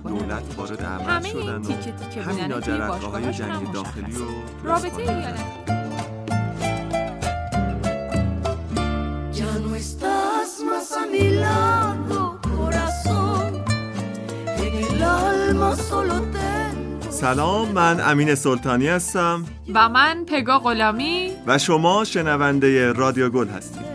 دولت وارد عمل شدند و همین جرقه‌های جنگ داخلی و رابطه ایالت سلام، من امین سلطانی هستم و من پگاه غلامی و شما شنونده رادیو گل هستید.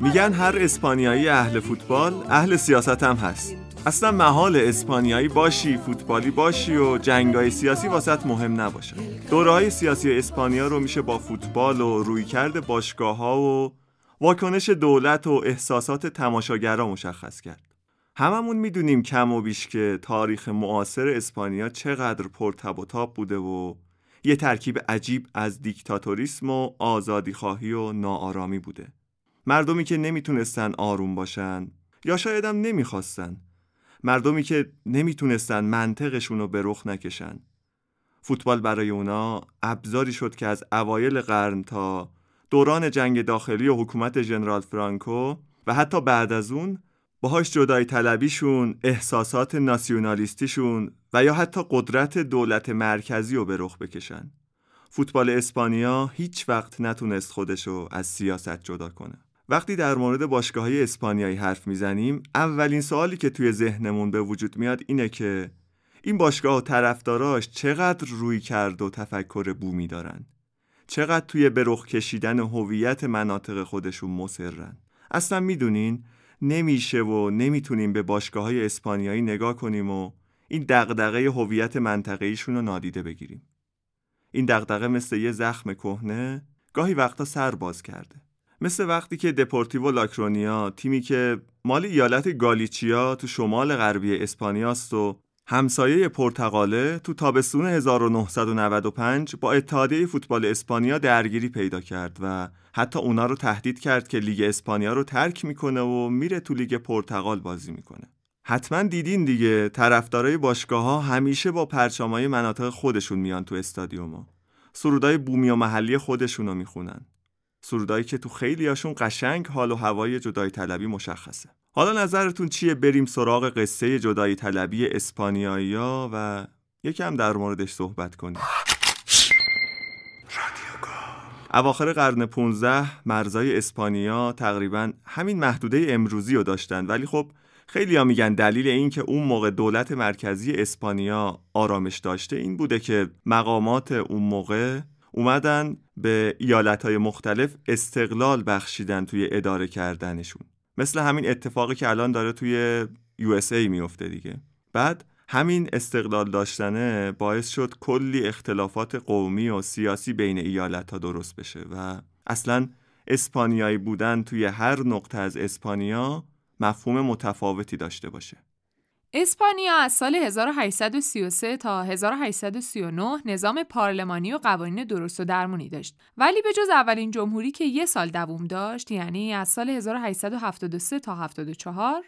میگن هر اسپانیایی اهل فوتبال اهل سیاست هم هست. اصلا محال اسپانیایی باشی، فوتبالی باشی و جنگای سیاسی واسط مهم نباشه. دوره‌های سیاسی اسپانیا رو میشه با فوتبال و رویکرد باشگاه‌ها و واکنش دولت و احساسات تماشاگرها مشخص کرد. هممون میدونیم کم و بیش که تاریخ معاصر اسپانیا چقدر پرتب و تاب بوده و یه ترکیب عجیب از دیکتاتوریسم و آزادیخواهی و ناآرامی بوده. مردمی که نمیتونستن آروم باشن یا شاید هم نمیخواستن. مردمی که نمیتونستن منطقشون رو به رخ نکشن. فوتبال برای اونا ابزاری شد که از اوایل قرن تا دوران جنگ داخلی و حکومت ژنرال فرانکو و حتی بعد از اون باهاش جدایی طلبیشون، احساسات ناسیونالیستیشون و یا حتی قدرت دولت مرکزی رو به رخ بکشن. فوتبال اسپانیا هیچ وقت نتونست خودشو از سیاست جدا کنه. وقتی در مورد باشگاه‌های اسپانیایی حرف میزنیم، اولین سوالی که توی ذهنمون به وجود میاد اینه که این باشگاه و طرفداراش چقدر رویکرد و تفکر بومی دارن؟ چقدر توی به رخ کشیدن هویت مناطق خودشون مصرن؟ اصلا میدونین نمیشه و نمیتونیم به باشگاه‌های اسپانیایی نگاه کنیم و این دغدغه هویت منطقه‌ایشون رو نادیده بگیریم. این دغدغه مثل یه زخم کهنه گاهی وقتا سر باز کرده. مثل وقتی که دپورتیو لا کرونیا، تیمی که مال ایالت گالیچیا تو شمال غربی اسپانیاست و همسایه پرتغاله، تو تابستون 1995 با اتحادیه فوتبال اسپانیا درگیری پیدا کرد و حتی اونا رو تهدید کرد که لیگ اسپانیا رو ترک میکنه و میره تو لیگ پرتغال بازی میکنه. حتما دیدین دیگه، طرفدارای باشگاه‌ها همیشه با پرچمای مناطق خودشون میان تو استادیوم‌ها. سرودای بومی و محلی خودشونو میخونن. سرودایی که تو خیلیاشون قشنگ حال و هوای جدایی طلبی مشخصه. حالا نظرتون چیه بریم سراغ قصه جدایی طلبی اسپانیایی‌ها و یکم در موردش صحبت کنیم؟ اواخر قرن 15 مرزهای اسپانیا تقریباً همین محدوده امروزی رو داشتن، ولی خب خیلی‌ها میگن دلیل این که اون موقع دولت مرکزی اسپانیا آرامش داشته این بوده که مقامات اون موقع اومدن به ایالت‌های مختلف استقلال بخشیدن توی اداره کردنشون، مثل همین اتفاقی که الان داره توی USA میفته دیگه. بعد همین استقلال داشتنه باعث شد کلی اختلافات قومی و سیاسی بین ایالت‌ها درست بشه و اصلاً اسپانیایی بودن توی هر نقطه از اسپانیا مفهوم متفاوتی داشته باشه. اسپانیا از سال 1833 تا 1839 نظام پارلمانی و قوانین درست و درمونی داشت، ولی به جز اولین جمهوری که یه سال دوام داشت، یعنی از سال 1873 تا 74،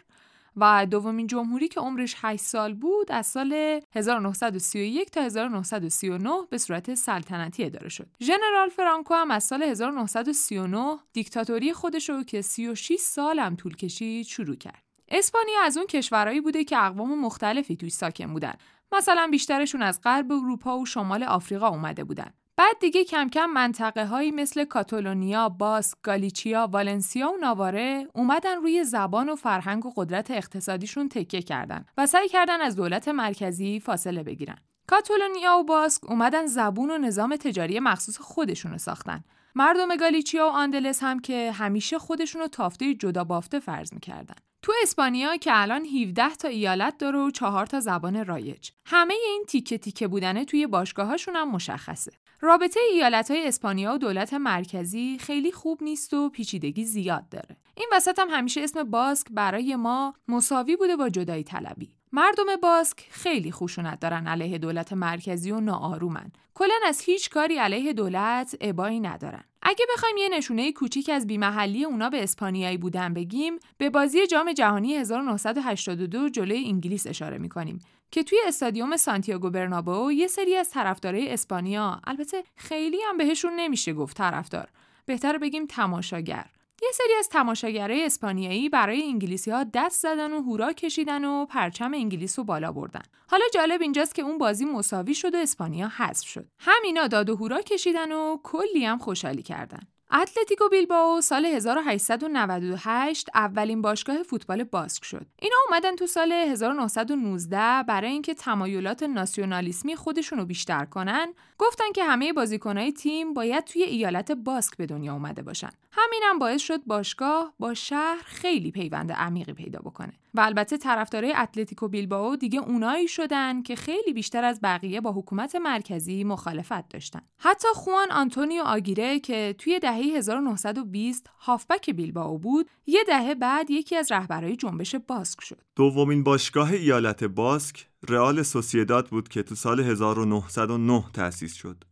و دومین جمهوری که عمرش 8 سال بود، از سال 1931 تا 1939 به صورت سلطنتی اداره شد. ژنرال فرانکو هم از سال 1939 دیکتاتوری خودش رو که 36 سال هم طول کشید شروع کرد. اسپانیا از اون کشورهایی بوده که اقوام مختلفی توی ساکن بودن. مثلا بیشترشون از غرب اروپا و شمال آفریقا اومده بودن. بعد دیگه کم کم منطقه هایی مثل کاتالونیا، باسک، گالیچیا، والنسیا و ناواره اومدن روی زبان و فرهنگ و قدرت اقتصادیشون تکیه کردن و سعی کردن از دولت مرکزی فاصله بگیرن. کاتالونیا و باسک اومدن زبون و نظام تجاری مخصوص خودشونو ساختن. مردم گالیچیا و آندلس هم که همیشه خودشونو تافته جدا بافته فرض می‌کردن. تو اسپانیا که الان 17 تا ایالت داره و 4 تا زبان رایج، همه این تیکه تیکه بودنه توی باشگاهاشون هم مشخصه. رابطه ایالت‌های اسپانیا و دولت مرکزی خیلی خوب نیست و پیچیدگی زیاد داره. این وسط هم همیشه اسم باسک برای ما مساوی بوده با جدایی طلبی. مردم باسک خیلی خشونت دارن علیه دولت مرکزی و ناآرومن. کلاً از هیچ کاری علیه دولت ابایی ندارن. اگه بخوایم یه نشونه کوچیک از بی‌محلی اونا به اسپانیایی بودن بگیم، به بازی جام جهانی 1982 جلوی انگلیس اشاره می‌کنیم که توی استادیوم سانتیاگو برنابئو یه سری از طرفدارای اسپانیا، البته خیلی هم بهشون نمیشه گفت طرفدار، بهتره بگیم تماشاگر، یه سری از تماشاگرای اسپانیایی برای انگلیسی‌ها دست زدن و هورا کشیدن و پرچم انگلیس رو بالا بردن. حالا جالب اینجاست که اون بازی مساوی شد و اسپانیا حذف شد. همینا داد و هورا کشیدن و کلی هم خوشحالی کردن. اتلتیکو بیلبائو سال 1898 اولین باشگاه فوتبال باسک شد. اینا اومدن تو سال 1919 برای اینکه تمایلات ناسیونالیسمی خودشون رو بیشتر کنن، گفتن که همه بازیکنای تیم باید توی ایالت باسک به دنیا اومده باشن. همینم باعث شد باشگاه با شهر خیلی پیوند عمیقی پیدا بکنه. و البته طرفدارای اتلتیکو بیلبائو دیگه اونایی شدن که خیلی بیشتر از بقیه با حکومت مرکزی مخالفت داشتن. حتی خوان آنتونیو آگیره که توی دهه 1920 هافبک بیلبائو بود، یه دهه بعد یکی از رهبرای جنبش باسک شد. دومین باشگاه ایالت باسک رئال سوسییداد بود که تو سال 1909 تأسیس شد.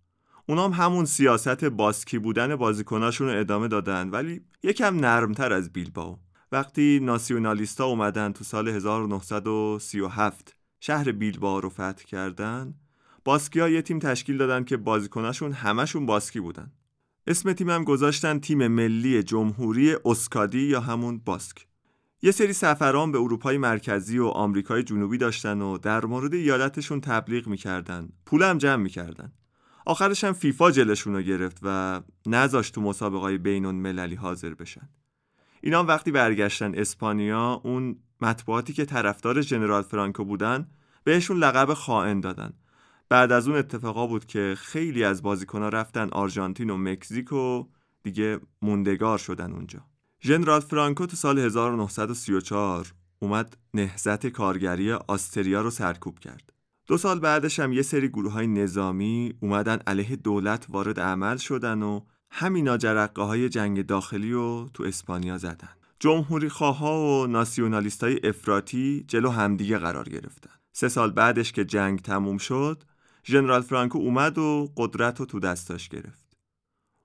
اونام همون سیاست باسکی بودن بازیکناشون رو ادامه دادن، ولی یکم نرمتر از بیلبائو. وقتی ناسیونالیستا اومدن تو سال 1937 شهر بیلبائو رو فتح کردن، باسکی‌ها یه تیم تشکیل دادن که بازیکناشون همشون باسکی بودن. اسم تیم هم گذاشتن تیم ملی جمهوری اسکادی یا همون باسک. یه سری سفران به اروپای مرکزی و آمریکای جنوبی داشتن و در مورد ایالتشون تبلیغ می‌کردن. پولم جمع می‌کردن. آخرش هم فیفا جلشون رو گرفت و نذاشت تو مسابقه‌های بین‌المللی حاضر بشن. اینا وقتی برگشتن اسپانیا، اون مطبوعاتی که طرفدار جنرال فرانکو بودن بهشون لقب خائن دادن. بعد از اون اتفاقا بود که خیلی از بازیکن‌ها رفتن آرژانتین و مکزیک و دیگه موندگار شدن اونجا. ژنرال فرانکو تو سال 1934 اومد نهضت کارگری آستریا رو سرکوب کرد. 2 سال بعدش هم یه سری گروه‌های نظامی اومدن علیه دولت وارد عمل شدن و همینا جرقه‌های جنگ داخلی رو تو اسپانیا زدن. جمهوری‌خواها و ناسیونالیستای افراطی جلو همدیگه قرار گرفتن. 3 سال بعدش که جنگ تموم شد، ژنرال فرانکو اومد و قدرت رو تو دستش گرفت.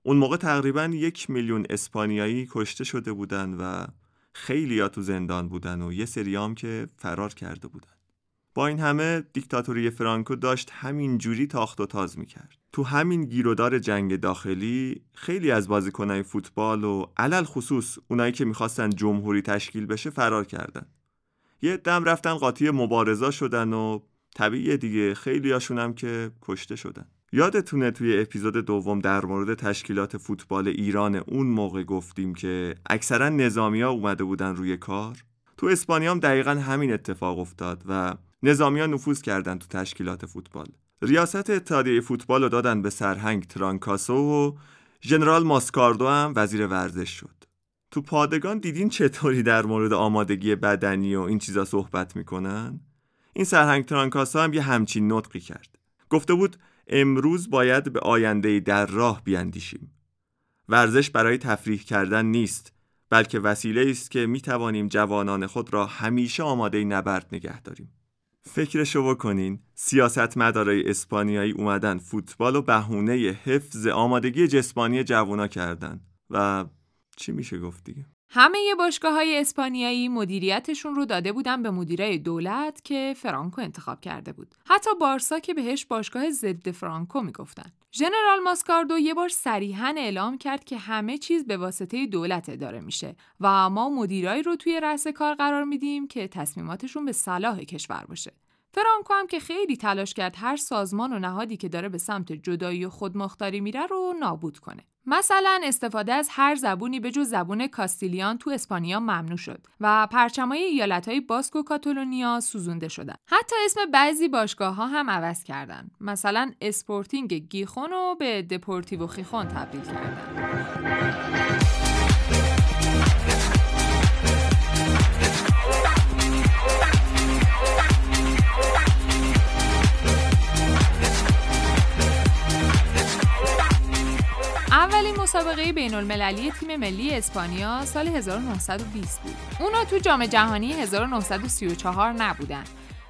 اون موقع تقریباً 1 میلیون اسپانیایی کشته شده بودن و خیلی‌ها تو زندان بودن و یه سریام که فرار کرده بودن. با این همه دیکتاتوری فرانکو داشت همین جوری تاخت و تاز میکرد. تو همین گیرودار جنگ داخلی خیلی از بازیکنای فوتبال و علل خصوص اونایی که میخواستن جمهوری تشکیل بشه فرار کردن. یه دم رفتن قاطی مبارزه شدن و طبیعیه دیگه خیلی هاشون هم که کشته شدن. یادتونه توی اپیزود 2 در مورد تشکیلات فوتبال ایران اون موقع گفتیم که اکثرا نظامی‌ها اومده بودن روی کار؟ تو اسپانیا هم دقیقاً همین اتفاق افتاد و نظامی‌ها نفوذ کردن تو تشکیلات فوتبال. ریاست اتحادیه فوتبال رو دادن به سرهنگ ترانکاسو و جنرال ماسکاردو هم وزیر ورزش شد. تو پادگان دیدین چطوری در مورد آمادگی بدنی و این چیزا صحبت میکنن؟ این سرهنگ ترانکاسو هم یه همچین نطقی کرد. گفته بود امروز باید به آینده در راه بیاندیشیم. ورزش برای تفریح کردن نیست، بلکه وسیله است که میتوانیم جوانان خود را همیشه آماده نبرد نگه داریم. فکرشو بکنین، سیاستمدارای اسپانیایی اومدن فوتبال و بهونه حفظ آمادگی جسمانی جوانا کردن و چی میشه گفت دیگه؟ همه باشگاه‌های اسپانیایی مدیریتشون رو داده بودن به مدیرای دولت که فرانکو انتخاب کرده بود. حتی بارسا که بهش باشگاه ضد فرانکو میگفتن. ژنرال ماسکاردو یه بار صریحاً اعلام کرد که همه چیز به واسطه دولت اداره میشه و ما مدیرایی رو توی رأس کار قرار میدیم که تصمیماتشون به صلاح کشور باشه. فرانکو هم که خیلی تلاش کرد هر سازمان و نهادی که داره به سمت جدایی و خودمختاری میره رو نابود کنه. مثلا استفاده از هر زبونی به جز زبون کاستیلیان تو اسپانیا ممنوع شد و پرچمای ایالت‌های باسک و کاتالونیا سوزونده شدن. حتی اسم بعضی باشگاه‌ها هم عوض کردن. مثلا اسپورتینگ گیخون رو به دپورتیو خیخون تبدیل کردن. اولین مسابقه بین‌المللی تیم ملی اسپانیا سال 1920 بود. اونا تو جام جهانی 1934 نبودن.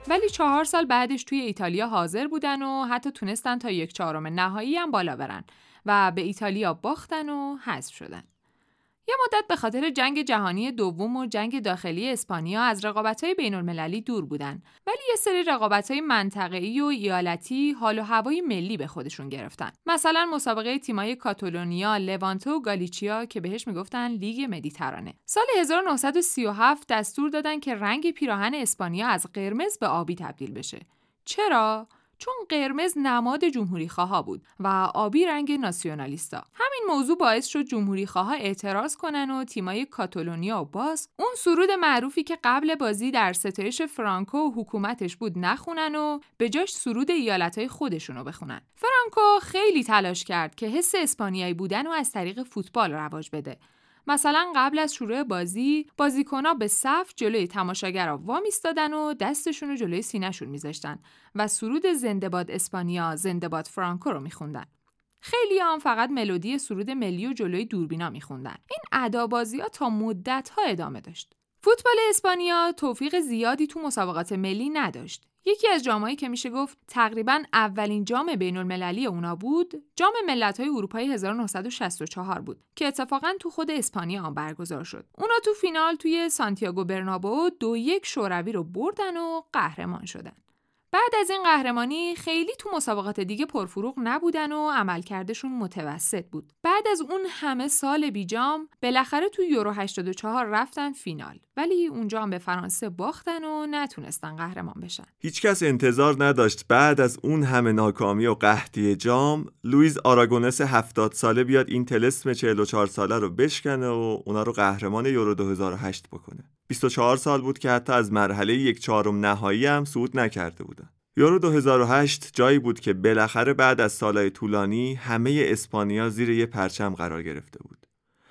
ولی 4 سال بعدش توی ایتالیا حاضر بودن و حتی تونستن تا 1/4 نهایی هم بالا برن و به ایتالیا باختن و حذف شدن. یه مدت به خاطر جنگ جهانی دوم و جنگ داخلی اسپانیا از رقابت‌های بین‌المللی دور بودن، ولی یه سری رقابت‌های منطقه‌ای و ایالتی حال و هوای ملی به خودشون گرفتن. مثلا مسابقه تیم‌های کاتالونیا، لوانته و گالیچیا که بهش میگفتن لیگ مدیترانه. سال 1937 دستور دادن که رنگ پیراهن اسپانیا از قرمز به آبی تبدیل بشه. چرا؟ چون قرمز نماد جمهوری‌خواها بود و آبی رنگ ناسیونالیستا. همین موضوع باعث شد جمهوری‌خواها اعتراض کنن و تیمای کاتالونیا و باسک اون سرود معروفی که قبل بازی در ستایش فرانکو و حکومتش بود نخونن و به جاش سرود ایالت‌های خودشونو بخونن. فرانکو خیلی تلاش کرد که حس اسپانیایی بودن رو از طریق فوتبال رواج بده. مثلا قبل از شروع بازی، بازیکن‌ها به صف جلوی تماشاگرها وامیستادن و دستشون رو جلوی سینه‌شون می‌ذاشتن و سرود زنده باد اسپانیا، زنده باد فرانکو رو می‌خوندن. خیلی‌ها هم فقط ملودی سرود ملی و جلوی دوربینا می‌خوندن. این ادابازی‌ها تا مدت‌ها ادامه داشت. فوتبال اسپانیا توفیق زیادی تو مسابقات ملی نداشت. یکی از جام‌هایی که میشه گفت تقریباً اولین جام بین‌المللی اونا بود، جام ملت‌های اروپایی 1964 بود که اتفاقاً تو خود اسپانیا هم برگزار شد. اونا تو فینال توی سانتیاگو برنابئو 2-1 شوروی رو بردن و قهرمان شدن. بعد از این قهرمانی خیلی تو مسابقات دیگه پرفروغ نبودن و عملکردشون متوسط بود. بعد از اون همه سال بیجام بالاخره تو یورو 84 رفتن فینال، ولی اونجا هم به فرانسه باختن و نتونستن قهرمان بشن. هیچکس انتظار نداشت بعد از اون همه ناکامی و قحطی جام، لوئیس آراگونس 70 ساله بیاد این طلسم 44 ساله رو بشکنه و اونا رو قهرمان یورو 2008 بکنه. 24 سال بود که حتی از مرحله 1/4 نهایی هم صعود نکرده بودن. یورو 2008 جایی بود که بالاخره بعد از سالهای طولانی همه اسپانیا زیر یه پرچم قرار گرفته بود.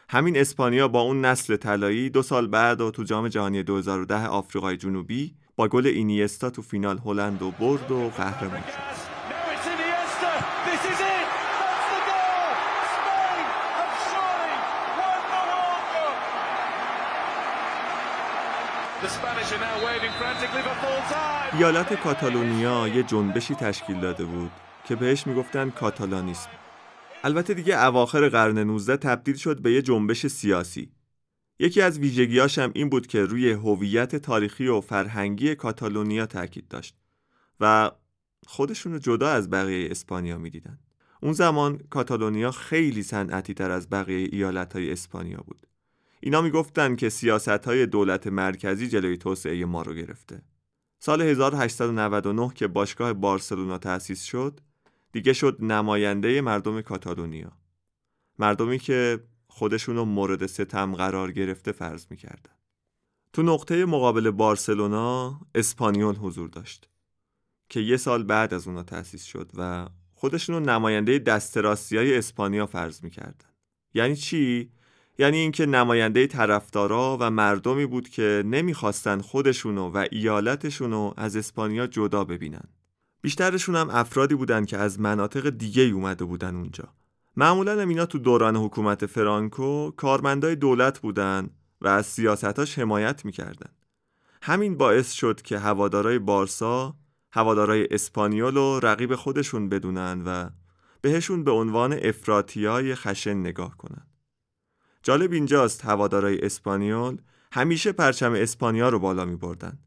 همین اسپانیا با اون نسل طلایی 2 سال بعد و تو جام جهانی 2010 آفریقای جنوبی با گل اینیستا تو فینال هلند و برد و قهرمان شد. ایالت کاتالونیا یه جنبشی تشکیل داده بود که بهش میگفتن کاتالانیسم. البته دیگه اواخر قرن 19 تبدیل شد به یه جنبش سیاسی. یکی از ویژگیاش هم این بود که روی هویت تاریخی و فرهنگی کاتالونیا تاکید داشت و خودشونو جدا از بقیه اسپانیا میدیدن. اون زمان کاتالونیا خیلی صنعتی تر از بقیه ایالت‌های اسپانیا بود. اینا میگفتن که سیاست‌های دولت مرکزی جلوی توسعه ما رو گرفته. سال 1899 که باشگاه بارسلونا تأسیس شد، دیگه شد نماینده مردم کاتالونیا. مردمی که خودشون رو مورد ستم قرار گرفته فرض می‌کردن. تو نقطه مقابل بارسلونا اسپانیول حضور داشت که 1 سال بعد از اونا تأسیس شد و خودشون رو نماینده دست راستیای اسپانیا فرض می‌کردن. یعنی چی؟ یعنی اینکه نماینده طرفدارا و مردمی بود که نمیخواستن خودشونو و ایالتشونو از اسپانیا جدا ببینن. بیشترشون هم افرادی بودن که از مناطق دیگه اومده بودن اونجا. معمولاً اینا تو دوران حکومت فرانکو کارمندای دولت بودن و از سیاستاش حمایت میکردن. همین باعث شد که هوادارای بارسا هوادارای اسپانیولو رقیب خودشون بدونن و بهشون به عنوان افراطیای خشن نگاه کنن. جالب اینجاست هوادارای اسپانیول همیشه پرچم اسپانیا رو بالا می بردن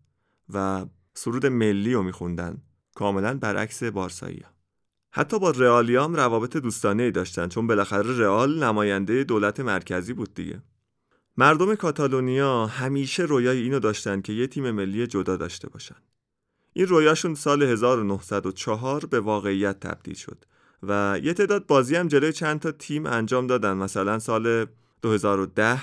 و سرود ملی رو می خوندن، کاملا برعکس بارسایی ها. حتی با رئالیا هم روابط دوستانه ای داشتن چون بالاخره رئال نماینده دولت مرکزی بود دیگه. مردم کاتالونیا همیشه رویای اینو داشتن که یه تیم ملی جدا داشته باشن. این رویاشون سال 1904 به واقعیت تبدیل شد و یه تعداد بازی هم جلوی چند تا تیم انجام دادن. مثلا سال 2010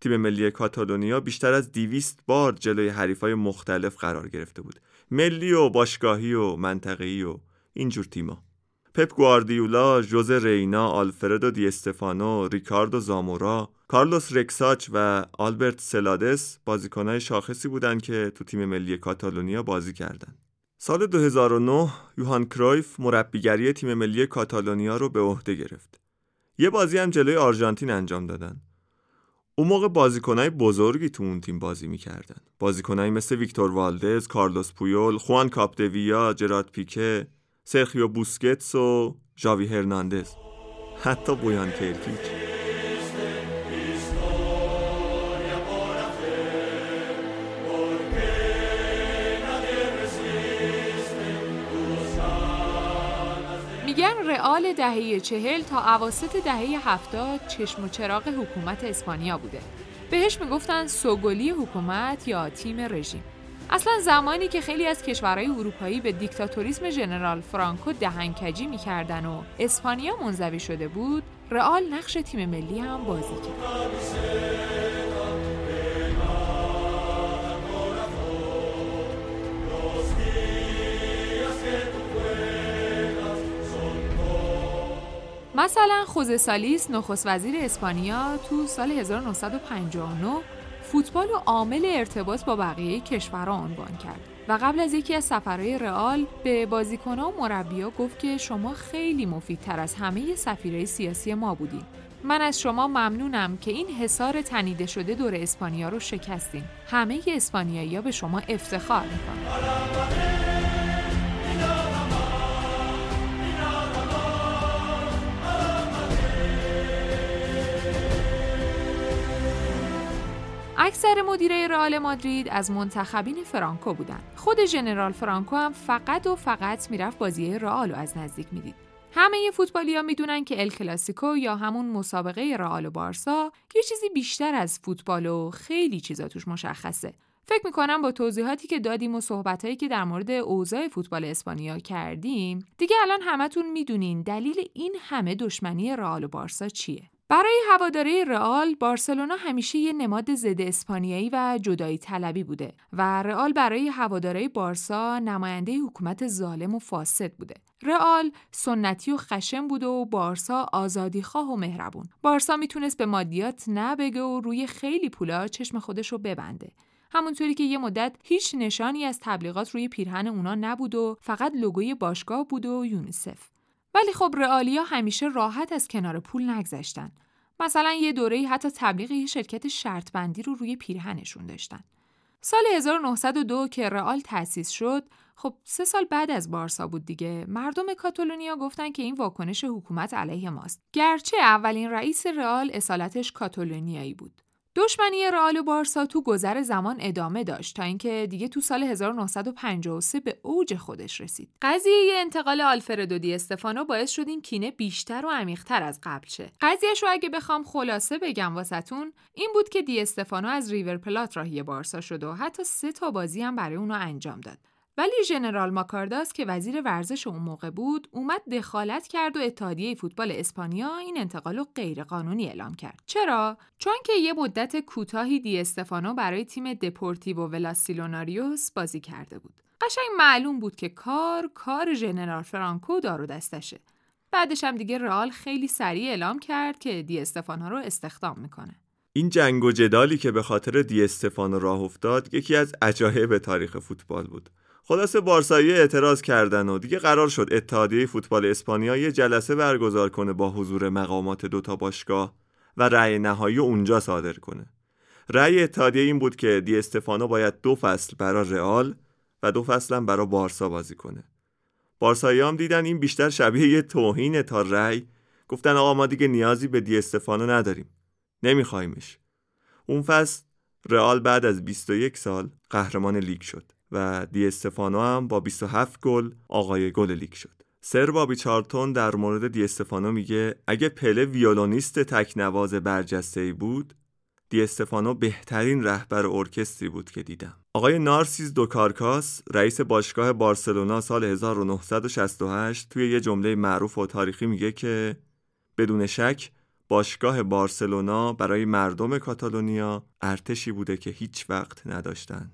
تیم ملی کاتالونیا بیشتر از 200 بار جلوی حریفای مختلف قرار گرفته بود، ملی و باشگاهی و منطقه‌ای و اینجور تیما. پپ گواردیولا، ژوزه رینا، آلفردو دی استفانو، ریکاردو زامورا، کارلوس رکساچ و آلبرت سلادس بازیکنان شاخصی بودند که تو تیم ملی کاتالونیا بازی کردند. سال 2009 یوهان کرویف مربیگری تیم ملی کاتالونیا رو به عهده گرفت. یه بازی هم جلوی آرژانتین انجام دادن. اون موقع بازیکنای بزرگی تو اون تیم بازی می‌کردن. بازیکنایی مثل ویکتور والدز، کارلوس پویول، خوان کاپدویا، جرارد پیکه، سرخیو بوسکتس و ژاوی هرناندز. حتی بویان کرکیچ. میگن رئال دهه 40 تا اواسط دهه 70 چشم و چراغ حکومت اسپانیا بوده. بهش میگفتن سوگلی حکومت یا تیم رژیم. اصلا زمانی که خیلی از کشورهای اروپایی به دیکتاتوریسم ژنرال فرانکو دهنکجی میکردن و اسپانیا منزوی شده بود، رئال نقش تیم ملی هم بازی کرد. مثلا خوزه سالیس نخست وزیر اسپانیا تو سال 1959 فوتبال رو عامل ارتباط با بقیه کشورها عنوان کرد و قبل از یکی از سفرهای رئال به بازیکن‌ها و مربی‌ها گفت که شما خیلی مفیدتر از همه سفیرهای سیاسی ما بودین. من از شما ممنونم که این حصار تنیده شده دور اسپانیا رو شکستین. همه اسپانیایی‌ها به شما افتخار می‌کنن. اکثر مدیره رئال مادرید از منتخبین فرانکو بودن. خود ژنرال فرانکو هم فقط و فقط میرفت بازی رئال رو از نزدیک میدید. همه فوتبالیا میدونن که ال کلاسیکو یا همون مسابقه رئال و بارسا یه چیزی بیشتر از فوتبال و خیلی چیزا توش مشخصه. فکر میکنم با توضیحاتی که دادیم و صحبتایی که در مورد اوضاع فوتبال اسپانیا کردیم، دیگه الان همتون میدونین دلیل این همه دشمنی رئال و بارسا چیه. برای هواداری رئال، بارسلونا همیشه یه نماد ضد اسپانیایی و جدایی طلبی بوده و رئال برای هواداری بارسا نماینده حکومت ظالم و فاسد بوده. رئال سنتی و خشن بود و بارسا آزادیخواه و مهربون. بارسا میتونست به مادیات نبگه و روی خیلی پولا چشم خودش رو ببنده. همونطوری که یه مدت هیچ نشانی از تبلیغات روی پیرهن اونا نبود و فقط لوگوی باشگاه بود و یونیسف. ولی خب رئالیا همیشه راحت از کنار پول نگذشتن. مثلا یه دوره‌ای حتی تبلیغ یه شرکت شرط بندی رو روی پیرهنشون داشتن. سال 1902 که رئال تأسیس شد، خب 3 سال بعد از بارسا بود دیگه. مردم کاتالونیا گفتن که این واکنش حکومت علیه ماست. گرچه اولین رئیس رئال اصالتش کاتالونیایی بود. دشمنی رئال و بارسا تو گذر زمان ادامه داشت تا اینکه دیگه تو سال 1953 به اوج خودش رسید. قضیه انتقال آلفردو دی استفانو باعث شد این کینه بیشتر و عمیق‌تر از قبل شه. قضیه‌ش رو اگه بخوام خلاصه بگم واسهتون، این بود که دی استفانو از ریور پلات راهی بارسا شد و حتی 3 تا بازی هم برای اونو انجام داد. ولی ژنرال ماکارداس که وزیر ورزش اون موقع بود، اومد دخالت کرد و اتحادیه فوتبال اسپانیا این انتقال رو غیرقانونی اعلام کرد. چرا؟ چون که یه مدت کوتاهی دی استفانو برای تیم دپورتیو ولاسیلوناریوس بازی کرده بود. قشنگ معلوم بود که کار ژنرال فرانکو دار و دستشه. بعدش هم دیگه رئال خیلی سریع اعلام کرد که دی استفانو رو استخدام میکنه. این جنگ و جدالی که به خاطر دی استفانو راه افتاد، یکی از عجایب تاریخ فوتبال بود. خلاصه بارسایی اعتراض کردن و دیگه قرار شد اتحادیه فوتبال اسپانیا یه جلسه برگزار کنه با حضور مقامات 2 تا باشگاه و رأی نهایی اونجا صادر کنه. رأی اتحادیه این بود که دی استفانو باید 2 فصل برای رئال و 2 فصل هم برای بارسا بازی کنه. بارسایی هم دیدن این بیشتر شبیه یه توهینه تا رأی، گفتن آقا ما دیگه نیازی به دی استفانو نداریم. نمیخوایمش. اون فصل رئال بعد از 21 سال قهرمان لیگ شد و دی استفانو هم با 27 گل آقای گل لیگ شد. سر بابی چارتون در مورد دی استفانو میگه اگه پله ویولونیست تکنواز برجسته‌ای بود، دی استفانو بهترین رهبر ارکستری بود که دیدم. آقای نارسیس دو کارکاس، رئیس باشگاه بارسلونا سال 1968 توی یه جمله معروف و تاریخی میگه که بدون شک باشگاه بارسلونا برای مردم کاتالونیا ارتشی بوده که هیچ وقت نداشتن.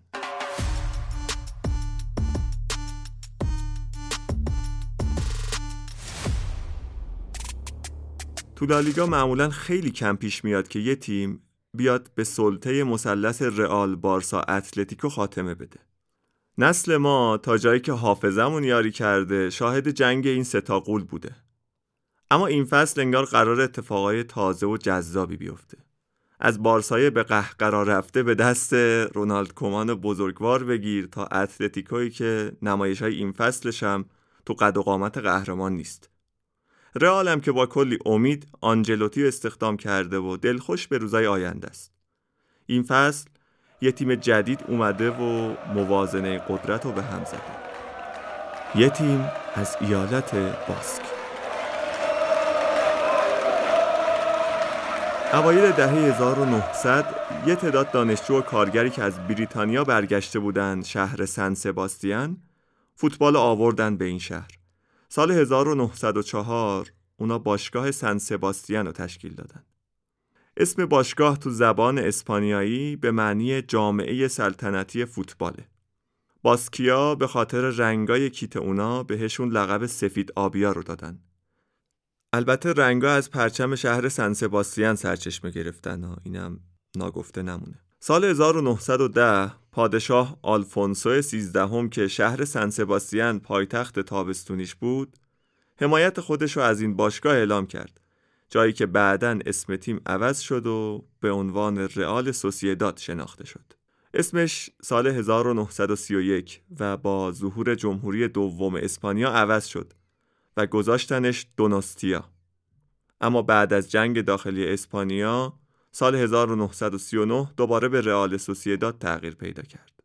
تو لالیگا معمولاً خیلی کم پیش میاد که یه تیم بیاد به سلطه مثلث رئال، بارسا، اتلتیکو خاتمه بده. نسل ما تا جایی که حافظمون یاری کرده شاهد جنگ این 3 تا غول بوده. اما این فصل انگار قرار اتفاقای تازه و جذابی بیفته. از بارسای به قهقرا رفته به دست رونالد کومان بزرگوار بگیر تا اتلتیکویی که نمایش‌های این فصلش هم تو قد و قامت قهرمان نیست. رئال هم که با کلی امید آنجلوتی استخدام کرده و دلخوش به روزای آینده است. این فصل یه تیم جدید اومده و موازنه قدرت رو به هم زده. یه تیم از ایالت باسک. اوایل دهه 1900 یه تعداد دانشجو و کارگری که از بریتانیا برگشته بودن شهر سن سباستیان فوتبال آوردن به این شهر. سال 1904 اونا باشگاه سن سباستیان رو تشکیل دادن. اسم باشگاه تو زبان اسپانیایی به معنی جامعه سلطنتی فوتباله. باسکیا به خاطر رنگای کیت اونا بهشون لقب سفید آبیا رو دادن. البته رنگا از پرچم شهر سن سباستیان سرچشمه گرفتن، اینم ناگفته نمونه. سال 1910 پادشاه آلفونسو 13 که شهر سن سباستیان پایتخت تابستونیش بود، حمایت خودش رو از این باشگاه اعلام کرد، جایی که بعداً اسم تیم عوض شد و به عنوان رئال سوسییداد شناخته شد. اسمش سال 1931 و با ظهور جمهوری دوم اسپانیا عوض شد و گذاشتنش دوناستیا. اما بعد از جنگ داخلی اسپانیا سال 1939 دوباره به رئال سوسییداد تغییر پیدا کرد.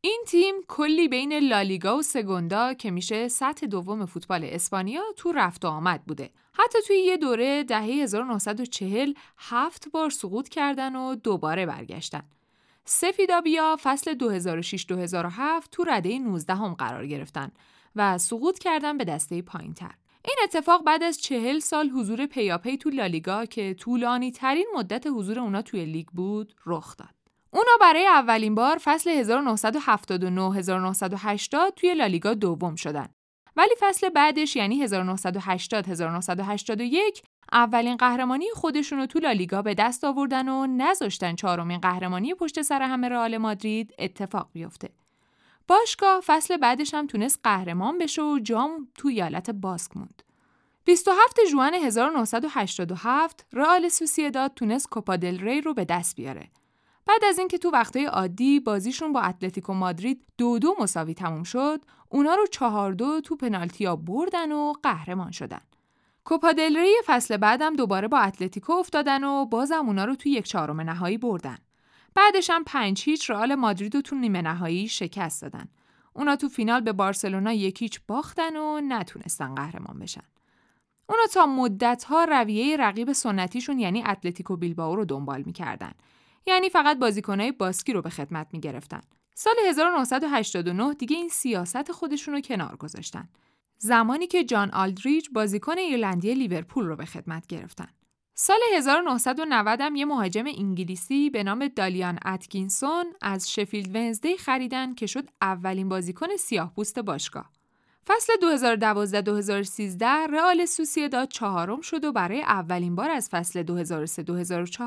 این تیم کلی بین لالیگا و سگوندا که میشه سطح دوم فوتبال اسپانیا تو رفت و آمد بوده. حتی توی یه دوره دهه 1940 7 بار سقوط کردن و دوباره برگشتن. سفیدابیا فصل 2006-2007 تو رده 19 هم قرار گرفتن و سقوط کردن به دسته پایین تر. این اتفاق بعد از 40 سال حضور پیاپی تو لالیگا که طولانی ترین مدت حضور اونا توی لیگ بود رخ داد. اونا برای اولین بار فصل 1979-1980 توی لالیگا دوم شدن. ولی فصل بعدش یعنی 1980-1981 اولین قهرمانی خودشونو تو لالیگا به دست آوردن و نذاشتن 4مین قهرمانی پشت سر هم رئال مادرید اتفاق بیفته. باشگاه فصل بعدش هم تونست قهرمان بشه و جام تو ایالت باسک موند. 27 ژوئن 1987 رئال سوسییداد تونست کوپا دل ری رو به دست بیاره. بعد از اینکه تو وقتای عادی بازیشون با اتلتیکو مادرید 2-2 مساوی تموم شد، اونا رو 4-2 تو پنالتی‌ها بردن و قهرمان شدن. کوپا دل ری فصل بعدم دوباره با اتلتیکو افتادن و بازم اونا رو تو 1/4 نهایی بردن. بعدش هم 5-0 رئال مادرید رو تو نیمه نهایی شکست دادن. اونا تو فینال به بارسلونا 1-0 باختن و نتونستن قهرمان بشن. اونا تا مدت‌ها رویه رقیب سنتیشون یعنی اتلتیکو بیلبائو رو دنبال می‌کردن. یعنی فقط بازیکنای باسکی رو به خدمت می‌گرفتن. سال 1989 دیگه این سیاست خودشون رو کنار گذاشتن. زمانی که جان آلدریج بازیکن ایرلندی لیورپول رو به خدمت گرفتن. سال 1990 هم یه مهاجم انگلیسی به نام دالیان اتکینسون از شفیلد ونزدی خریدن که شد اولین بازیکن سیاه‌پوست باشگاه. فصل 2012-2013 رئال سوسییداد 4م شد و برای اولین بار از فصل 2003-2004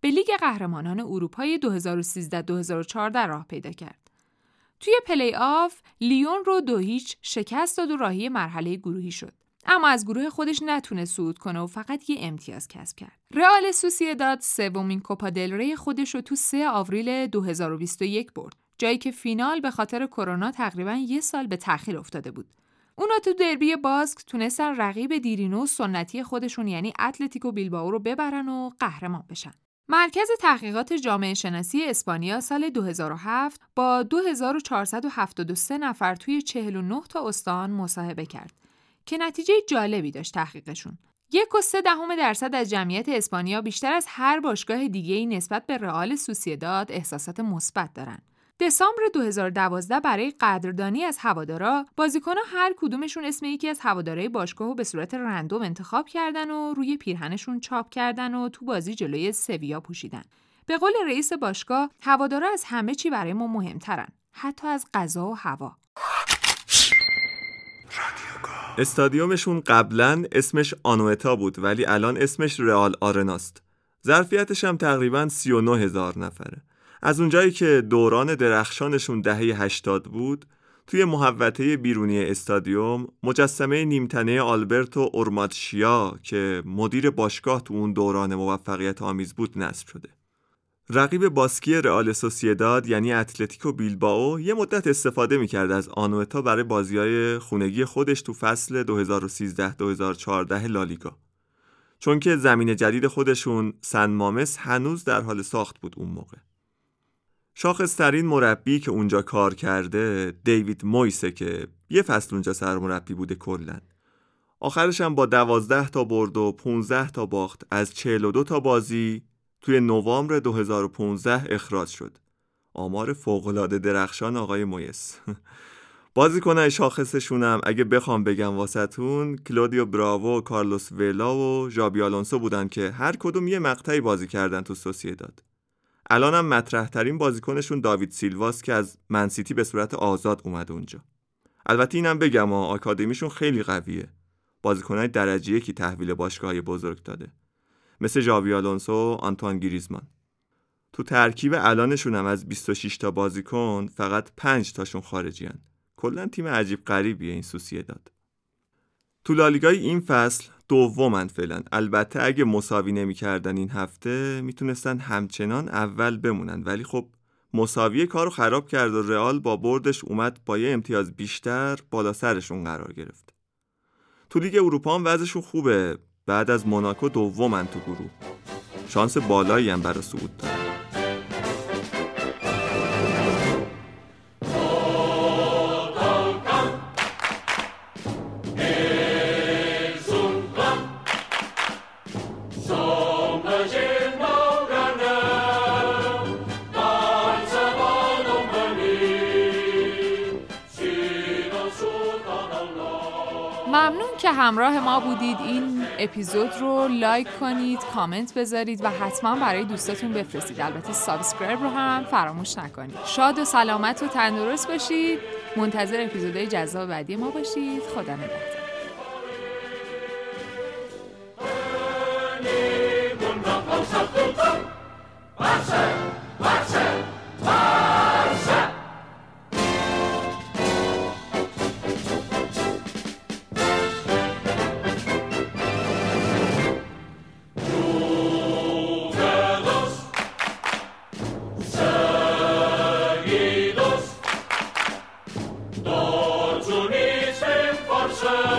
به لیگ قهرمانان اروپای 2013-2014 راه پیدا کرد. توی پلی آف لیون رو 2-0 شکست داد و راهی مرحله گروهی شد. اما از گروه خودش نتونست صعود کنه و فقط 1 امتیاز کسب کرد. رئال سوسییداد 3مین کوپا دل ری خودش رو تو 3 آوریل 2021 برد، جایی که فینال به خاطر کرونا تقریباً 1 سال به تأخیر افتاده بود. اونا تو دربی باسک تونستن رقیب دیرینو سنتی خودشون یعنی اتلتیکو بیلبائو رو ببرن و قهرمان بشن. مرکز تحقیقات جامعه شناسی اسپانیا سال 2007 با 2473 نفر توی 49 تا استان مصاحبه کرد که نتیجه جالبی داشت تحقیقشون. 1.3% از جمعیت اسپانیا بیشتر از هر باشگاه دیگه‌ای نسبت به رئال سوسییداد احساسات مثبت دارن. دسامبر 2012 برای قدردانی از هوادارا، بازیکن‌ها هر کدومشون اسم یکی از هوادارهای باشگاهو به صورت رندوم انتخاب کردن و روی پیرهنشون چاپ کردن و تو بازی جلوی سویا پوشیدن. به قول رئیس باشگاه، هوادارا از همه چی برای ما مهمترن، حتی از غذا و هوا. استادیومشون قبلا اسمش آنوئتا بود ولی الان اسمش رئال آرناست. ظرفیتش هم تقریباً 39000 نفره. از اونجایی که دوران درخشانشون دهه 80 بود، توی محوطه بیرونی استادیوم مجسمه نیمتنه آلبرتو اورماتشیا که مدیر باشگاه تو اون دوران موفقیت آمیز بود نصب شده. رقیب باسکی رئال سوسییداد یعنی اتلتیکو بیلبائو یه مدت استفاده می‌کرد از آنوئتا برای بازی‌های خونگی خودش تو فصل 2013-2014 لالیگا، چون که زمین جدید خودشون سن مامس هنوز در حال ساخت بود اون موقع. شاخص‌ترین مربی که اونجا کار کرده دیوید مویسه که یه فصل اونجا سرمربی بوده کلاً. آخرش هم با 12 تا برد و 15 تا باخت از 42 تا بازی توی نوامبر 2015 اخراج شد. آمار فوق‌العاده درخشان آقای مویس. بازیکنای شاخصشونم اگه بخوام بگم واسطون کلودیو براوو، کارلوس ویلا و ژابی آلونسو بودن که هر کدوم یه مقطعی بازی کردن تو سوسییداد. الانم مطرح ترین بازیکنشون داوید سیلواس که از منسیتی به صورت آزاد اومد اونجا. البته اینم بگم آکادمیشون خیلی قویه. بازیکنای درجه 1 تحویل باشگاه‌های بزرگ داده. مثل ژاوی آلونسو و آنتوان گریزمان. تو ترکیب الانشون هم از 26 تا بازیکن فقط 5 تاشون خارجی ان. کلاً تیم عجیب غریبیه این سوسییداد. تو لالیگای این فصل دومن فعلا. البته اگه مساوی نمی‌کردن این هفته میتونستن همچنان اول بمونن، ولی خب مساوی کارو خراب کرد و رئال با بردش اومد با یه امتیاز بیشتر بالا سرشون قرار گرفت. تو لیگ اروپا هم وضعشون خوبه. بعد از موناکو دومن تو گروه. شانس بالایی هم برای صعود دارن. ممنون که همراه ما بودید. این اپیزود رو لایک کنید، کامنت بذارید و حتما برای دوستاتون بفرستید. البته سابسکرایب رو هم فراموش نکنید. شاد و سلامت و تندرست باشید. منتظر اپیزودهای جذاب بعدی ما باشید. خدا نگهدار. Barcelona.